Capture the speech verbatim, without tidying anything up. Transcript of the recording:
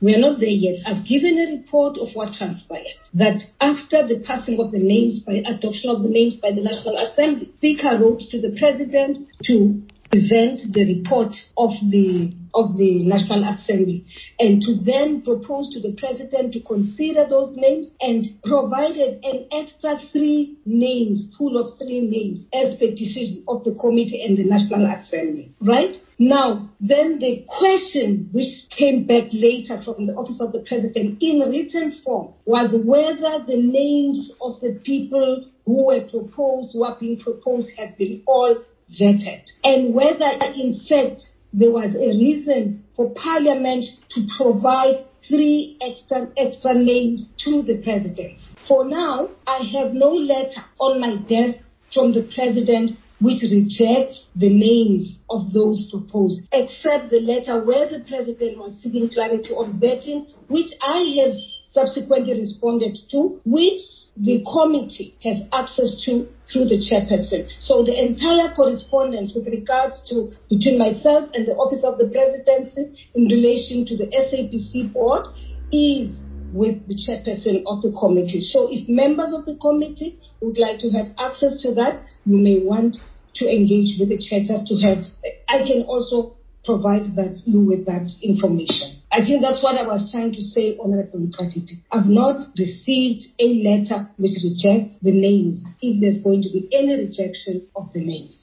We are not there yet. I've given a report of what transpired, that after the passing of the names, by adoption of the names by the National Assembly, Speaker wrote to the President to present the report of the of the National Assembly and to then propose to the President to consider those names, and provided an extra three names, pool of three names, as per decision of the committee and the National Assembly. Right? Now, then the question which came back later from the Office of the President in written form was whether the names of the people who were proposed, who are being proposed, had been all vetted, and whether in fact there was a reason for Parliament to provide three extra, extra names to the President. For now, I have no letter on my desk from the President which rejects the names of those proposed, except the letter where the President was seeking clarity on vetting, which I have subsequently responded to, which the committee has access to through the chairperson. So the entire correspondence with regards to between myself and the Office of the Presidency in relation to the S A P C board is with the chairperson of the committee. So if members of the committee would like to have access to that, you may want to engage with the chairs to have. I can also provide that you with that information. I think that's what I was trying to say, Honorable Mukatiti. I've not received a letter which rejects the names, if there's going to be any rejection of the names.